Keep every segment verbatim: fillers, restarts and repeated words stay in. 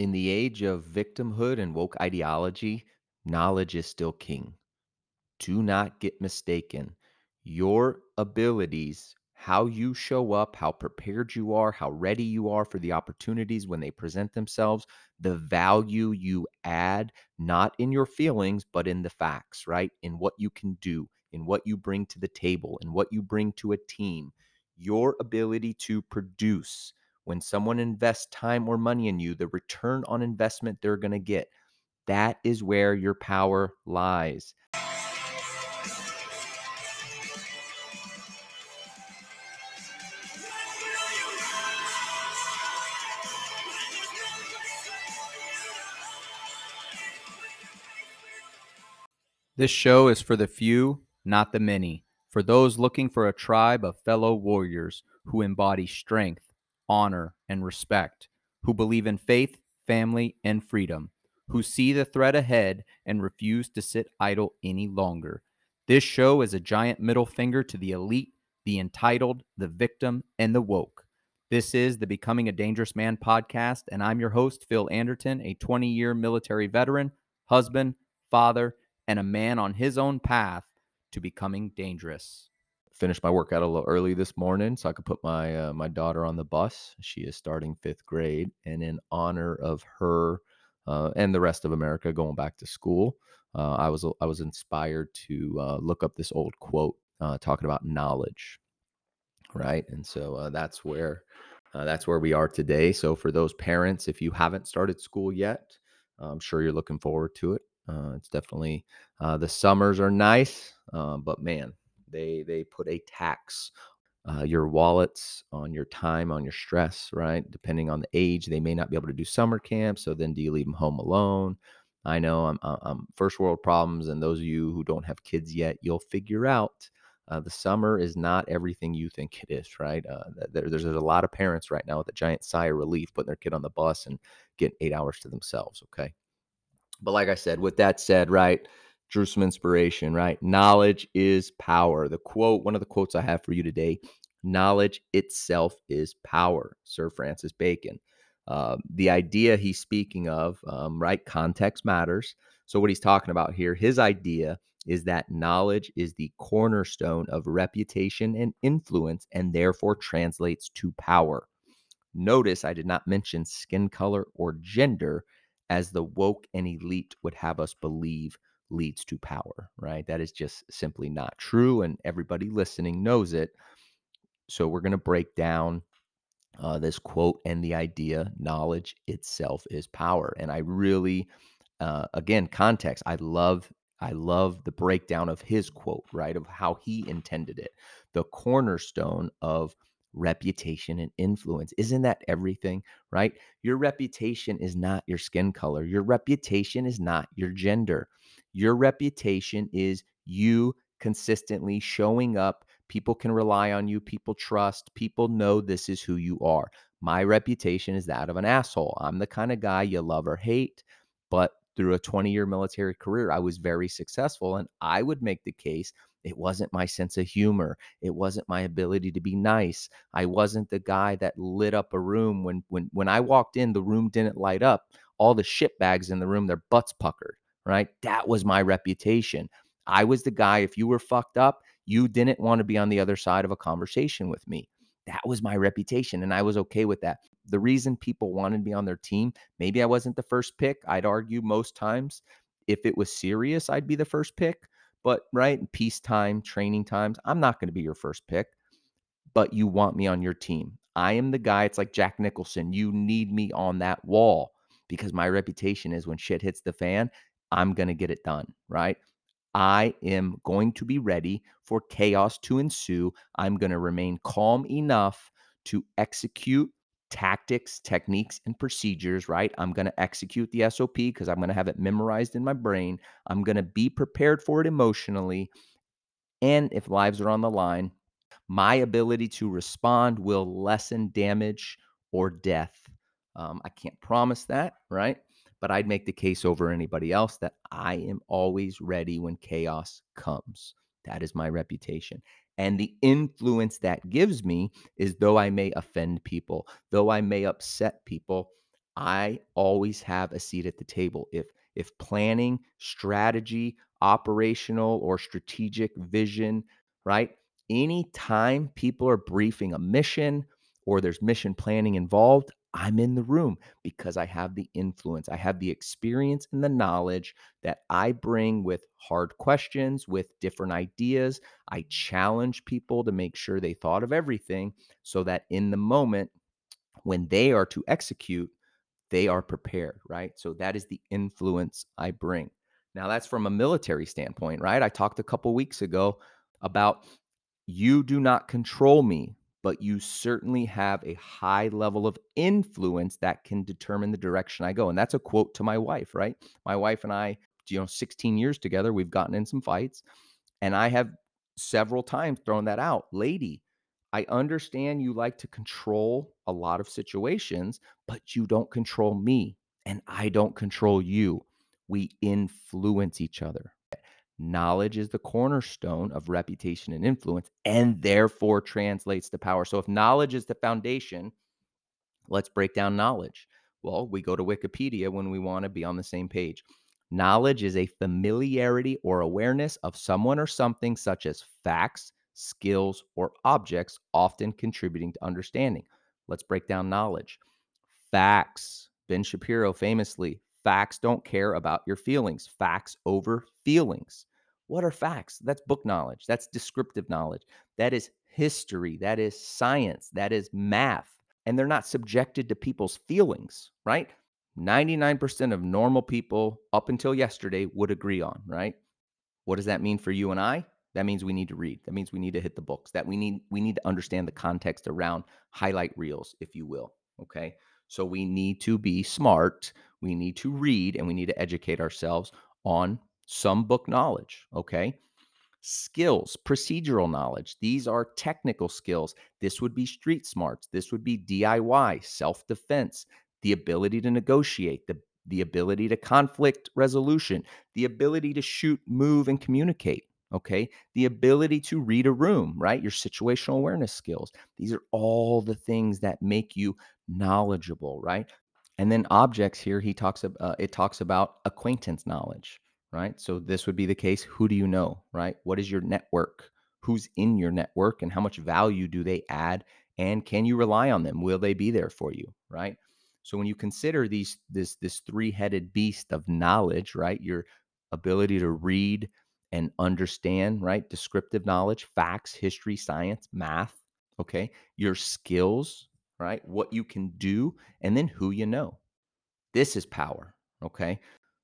In the age of victimhood and woke ideology, knowledge is still king. Do not get mistaken. Your abilities, how you show up, how prepared you are, how ready you are for the opportunities when they present themselves, the value you add, not in your feelings, but in the facts, right? In what you can do, in what you bring to the table, in what you bring to a team, your ability to produce. When someone invests time or money in you, the return on investment they're going to get, that is where your power lies. This show is for the few, not the many, for those looking for a tribe of fellow warriors who embody strength, honor, and respect, who believe in faith, family, and freedom, who see the threat ahead and refuse to sit idle any longer. This show is a giant middle finger to the elite, the entitled, the victim, and the woke. This is the Becoming a Dangerous Man podcast, and I'm your host, Phil Anderton, a twenty-year military veteran, husband, father, and a man on his own path to becoming dangerous. Finished my workout a little early this morning so I could put my uh, my daughter on the bus. She is starting fifth grade, and in honor of her uh, and the rest of America going back to school, uh, I was I was inspired to uh, look up this old quote uh, talking about knowledge, right? And so uh, that's where uh, that's where we are today. So for those parents, if you haven't started school yet, I'm sure you're looking forward to it. Uh, it's definitely uh, the summers are nice, uh, but man. They they put a tax uh, your wallets on your time, on your stress, right? Depending on the age, they may not be able to do summer camp. So then do you leave them home alone? I know I'm, I'm first world problems. And those of you who don't have kids yet, you'll figure out uh, the summer is not everything you think it is, right? Uh, there, there's, there's a lot of parents right now with a giant sigh of relief putting their kid on the bus and getting eight hours to themselves, okay? But like I said, with that said, right, drew some inspiration, right? Knowledge is power. The quote, one of the quotes I have for you today, knowledge itself is power, Sir Francis Bacon. Uh, the idea he's speaking of, um, right? Context matters. So what he's talking about here, his idea is that knowledge is the cornerstone of reputation and influence and therefore translates to power. Notice I did not mention skin color or gender as the woke and elite would have us believe leads to power, right? That is just simply not true, and everybody listening knows it. So we're going to break down uh, this quote and the idea, knowledge itself is power. And I really, uh, again, context, I love, I love the breakdown of his quote, right? Of how he intended it. The cornerstone of reputation and influence. Isn't that everything, right? Your reputation is not your skin color. Your reputation is not your gender. Your reputation is you consistently showing up. People can rely on you. People trust. People know this is who you are. My reputation is that of an asshole. I'm the kind of guy you love or hate, but through a twenty-year military career, I was very successful, and I would make the case it wasn't my sense of humor. It wasn't my ability to be nice. I wasn't the guy that lit up a room. When when when I walked in, the room didn't light up. All the shitbags in the room, their butts puckered. Right? That was my reputation. I was the guy, if you were fucked up, you didn't want to be on the other side of a conversation with me. That was my reputation, and I was okay with that. The reason people wanted me on their team, maybe I wasn't the first pick. I'd argue most times if it was serious, I'd be the first pick. But right, in peacetime, training times, I'm not going to be your first pick, but you want me on your team. I am the guy. It's like Jack Nicholson. You need me on that wall because my reputation is when shit hits the fan, I'm going to get it done, right? I am going to be ready for chaos to ensue. I'm going to remain calm enough to execute tactics, techniques, and procedures, right? I'm going to execute the S O P because I'm going to have it memorized in my brain. I'm going to be prepared for it emotionally. And if lives are on the line, my ability to respond will lessen damage or death. Um, I can't promise that, right? But I'd make the case over anybody else that I am always ready when chaos comes. That is my reputation. And the influence that gives me is though I may offend people, though I may upset people, I always have a seat at the table. If if planning, strategy, operational or strategic vision, right? Anytime people are briefing a mission or there's mission planning involved, I'm in the room because I have the influence. I have the experience and the knowledge that I bring with hard questions, with different ideas. I challenge people to make sure they thought of everything so that in the moment when they are to execute, they are prepared, right? So that is the influence I bring. Now that's from a military standpoint, right? I talked a couple weeks ago about you do not control me, but you certainly have a high level of influence that can determine the direction I go. And that's a quote to my wife, right? My wife and I, you know, sixteen years together, we've gotten in some fights. And I have several times thrown that out. Lady, I understand you like to control a lot of situations, but you don't control me and I don't control you. We influence each other. Knowledge is the cornerstone of reputation and influence, and therefore translates to power. So if knowledge is the foundation, let's break down knowledge. Well, we go to Wikipedia when we want to be on the same page. Knowledge is a familiarity or awareness of someone or something, such as facts, skills, or objects, often contributing to understanding. Let's break down knowledge. Facts. Ben Shapiro famously, facts don't care about your feelings. Facts over feelings. What are facts? That's book knowledge. That's descriptive knowledge. That is history. That is science. That is math. And they're not subjected to people's feelings, right? ninety-nine percent of normal people up until yesterday would agree on, right? What does that mean for you and I? That means we need to read. That means we need to hit the books. That we need we need to understand the context around highlight reels, if you will, okay? So we need to be smart. We need to read, and we need to educate ourselves on some book knowledge, okay? Skills, procedural knowledge. These are technical skills. This would be street smarts. This would be D I Y, self-defense, the ability to negotiate, the, the ability to conflict resolution, the ability to shoot, move, and communicate, okay? The ability to read a room, right? Your situational awareness skills. These are all the things that make you knowledgeable, right? And then objects here, he talks about, uh, it talks about acquaintance knowledge, right? So this would be the case. Who do you know, right? What is your network? Who's in your network and how much value do they add? And can you rely on them? Will they be there for you, right? So when you consider these, this, this three-headed beast of knowledge, right? Your ability to read and understand, right? Descriptive knowledge, facts, history, science, math, okay? Your skills, right? What you can do, and then who you know. This is power, okay?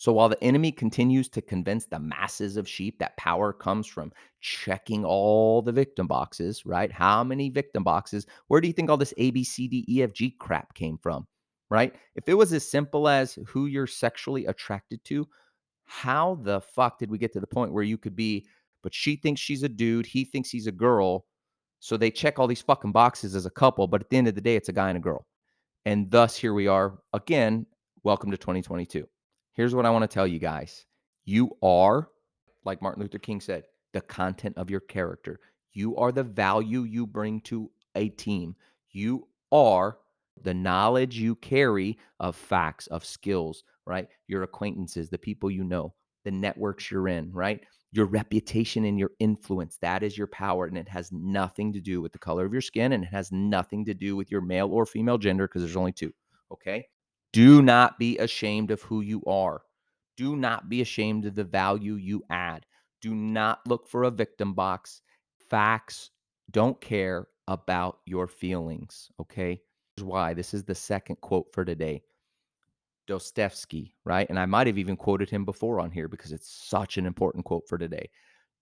So while the enemy continues to convince the masses of sheep that power comes from checking all the victim boxes, right? How many victim boxes? Where do you think all this A, B, C, D, E, F, G crap came from, right? If it was as simple as who you're sexually attracted to, how the fuck did we get to the point where you could be, but she thinks she's a dude, he thinks he's a girl, so they check all these fucking boxes as a couple, but at the end of the day, it's a guy and a girl. And thus, here we are again. Welcome to twenty twenty-two. Here's what I want to tell you guys. You are, like Martin Luther King said, the content of your character. You are the value you bring to a team. You are the knowledge you carry of facts, of skills, right? Your acquaintances, the people you know, the networks you're in, right? Your reputation and your influence, that is your power. And it has nothing to do with the color of your skin, and it has nothing to do with your male or female gender, because there's only two, okay? Do not be ashamed of who you are. Do not be ashamed of the value you add. Do not look for a victim box. Facts don't care about your feelings, okay? Here's why. This is the second quote for today. Dostoevsky, right? And I might have even quoted him before on here because it's such an important quote for today.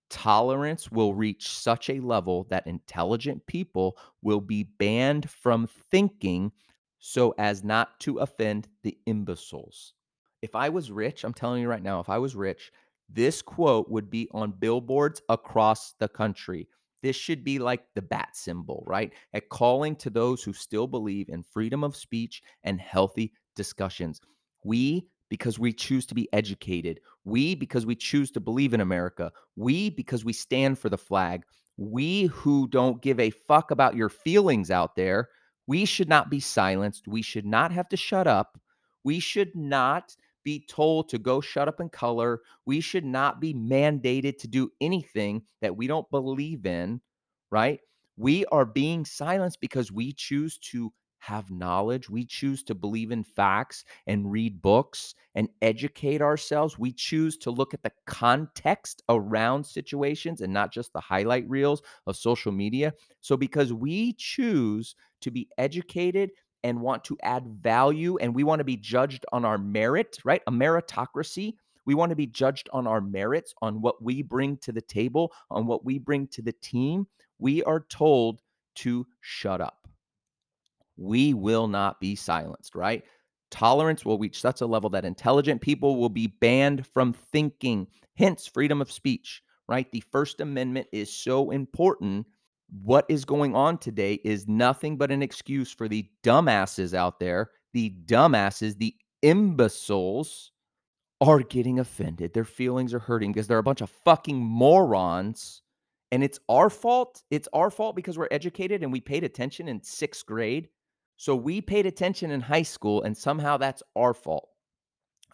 Tolerance will reach such a level that intelligent people will be banned from thinking so as not to offend the imbeciles. If I was rich, I'm telling you right now, if I was rich, this quote would be on billboards across the country. This should be like the bat symbol, right? A calling to those who still believe in freedom of speech and healthy discussions. We, because we choose to be educated. We, because we choose to believe in America. We, because we stand for the flag. We who don't give a fuck about your feelings out there. We should not be silenced. We should not have to shut up. We should not be told to go shut up and color. We should not be mandated to do anything that we don't believe in, right? We are being silenced because we choose to have knowledge. We choose to believe in facts and read books and educate ourselves. We choose to look at the context around situations and not just the highlight reels of social media. So because we choose to be educated and want to add value and we want to be judged on our merit, right? A meritocracy. We want to be judged on our merits, on what we bring to the table, on what we bring to the team. We are told to shut up. We will not be silenced, right? Tolerance will reach such a level that intelligent people will be banned from thinking, hence freedom of speech, right? The First Amendment is so important. What is going on today is nothing but an excuse for the dumbasses out there. The dumbasses, the imbeciles are getting offended. Their feelings are hurting because they're a bunch of fucking morons. And it's our fault. It's our fault because we're educated and we paid attention in sixth grade. So we paid attention in high school, and somehow that's our fault.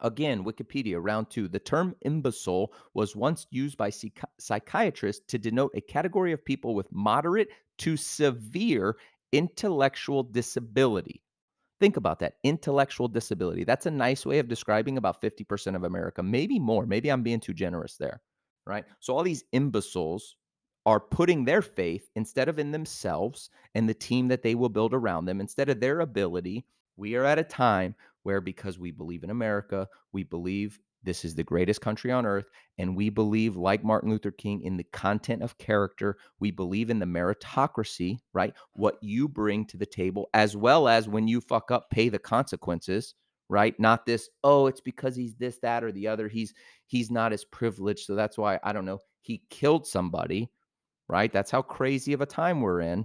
Again, Wikipedia, round two. The term imbecile was once used by psych- psychiatrists to denote a category of people with moderate to severe intellectual disability. Think about that, intellectual disability. That's a nice way of describing about fifty percent of America, maybe more. Maybe I'm being too generous there, right? So all these imbeciles are putting their faith, instead of in themselves and the team that they will build around them, instead of their ability. We are at a time where, because we believe in America, we believe this is the greatest country on earth, and we believe, like Martin Luther King, in the content of character. We believe in the meritocracy, right? What you bring to the table, as well as when you fuck up, pay the consequences, right? Not this, oh, it's because he's this, that, or the other. He's he's not as privileged, so that's why, I don't know, he killed somebody, right? That's how crazy of a time we're in.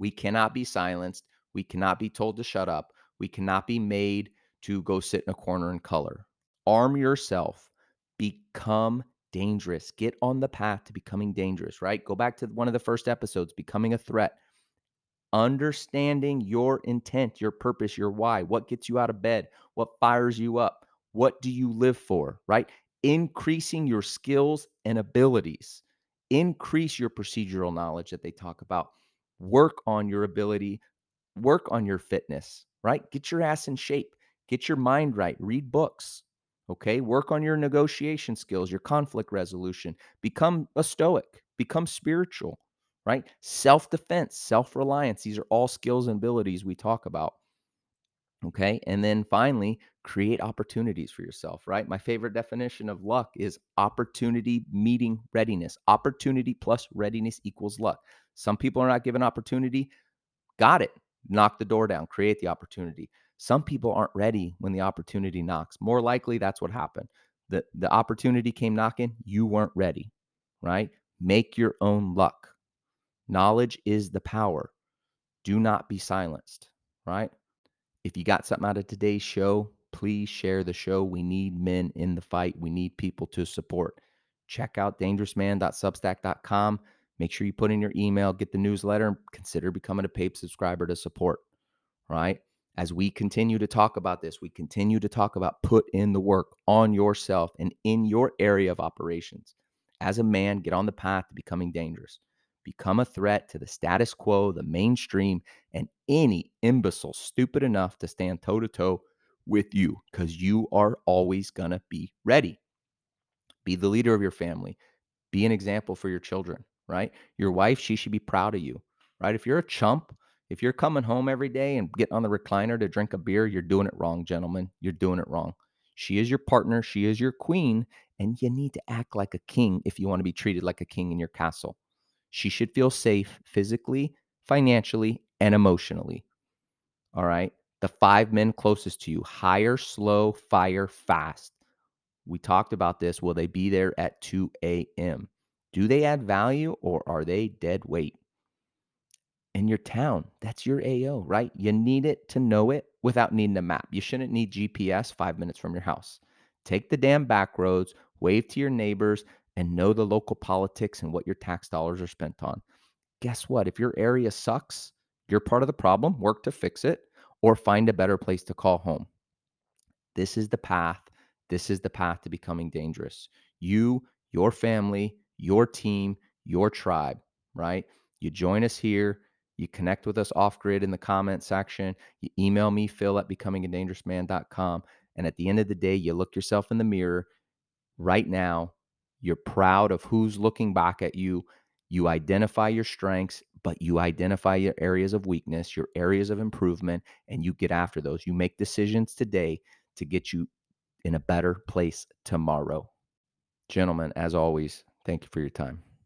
We cannot be silenced. We cannot be told to shut up. We cannot be made to go sit in a corner and color. Arm yourself. Become dangerous. Get on the path to becoming dangerous, right? Go back to one of the first episodes, Becoming a Threat. Understanding your intent, your purpose, your why, what gets you out of bed, what fires you up, what do you live for, right? Increasing your skills and abilities. Increase your procedural knowledge that they talk about. Work on your ability. Work on your fitness, right? Get your ass in shape. Get your mind right. Read books, okay? Work on your negotiation skills, your conflict resolution. Become a stoic. Become spiritual, right? Self-defense, self-reliance. These are all skills and abilities we talk about, okay? And then finally, create opportunities for yourself, right? My favorite definition of luck is opportunity meeting readiness. Opportunity plus readiness equals luck. Some people are not given opportunity. Got it. Knock the door down, create the opportunity. Some people aren't ready when the opportunity knocks. More likely, that's what happened. The, the opportunity came knocking, you weren't ready, right? Make your own luck. Knowledge is the power. Do not be silenced, right? If you got something out of today's show, please share the show. We need men in the fight. We need people to support. Check out dangerous man dot substack dot com. Make sure you put in your email, get the newsletter, and consider becoming a paid subscriber to support, right? As we continue to talk about this, we continue to talk about put in the work on yourself and in your area of operations. As a man, get on the path to becoming dangerous. Become a threat to the status quo, the mainstream, and any imbecile stupid enough to stand toe-to-toe with you, because you are always going to be ready. Be the leader of your family. Be an example for your children, right? Your wife, she should be proud of you, right? If you're a chump, if you're coming home every day and getting on the recliner to drink a beer, you're doing it wrong, gentlemen. You're doing it wrong. She is your partner. She is your queen. And you need to act like a king if you want to be treated like a king in your castle. She should feel safe physically, financially, and emotionally. All right. The five men closest to you, hire, slow, fire, fast. We talked about this. Will they be there at two a.m.? Do they add value, or are they dead weight? In your town, that's your A O, right? You need it to know it without needing a map. You shouldn't need G P S five minutes from your house. Take the damn back roads, wave to your neighbors, and know the local politics and what your tax dollars are spent on. Guess what? If your area sucks, you're part of the problem. Work to fix it or find a better place to call home, This is the path. This is the path to becoming dangerous. You, your family, your team, your tribe, right? You join us here. You connect with us off grid in the comment section. You email me, phil at becoming a dangerous man dot com. And at the end of the day, you look yourself in the mirror right now. You're proud of who's looking back at you. You identify your strengths, but you identify your areas of weakness, your areas of improvement, and you get after those. You make decisions today to get you in a better place tomorrow. Gentlemen, as always, thank you for your time.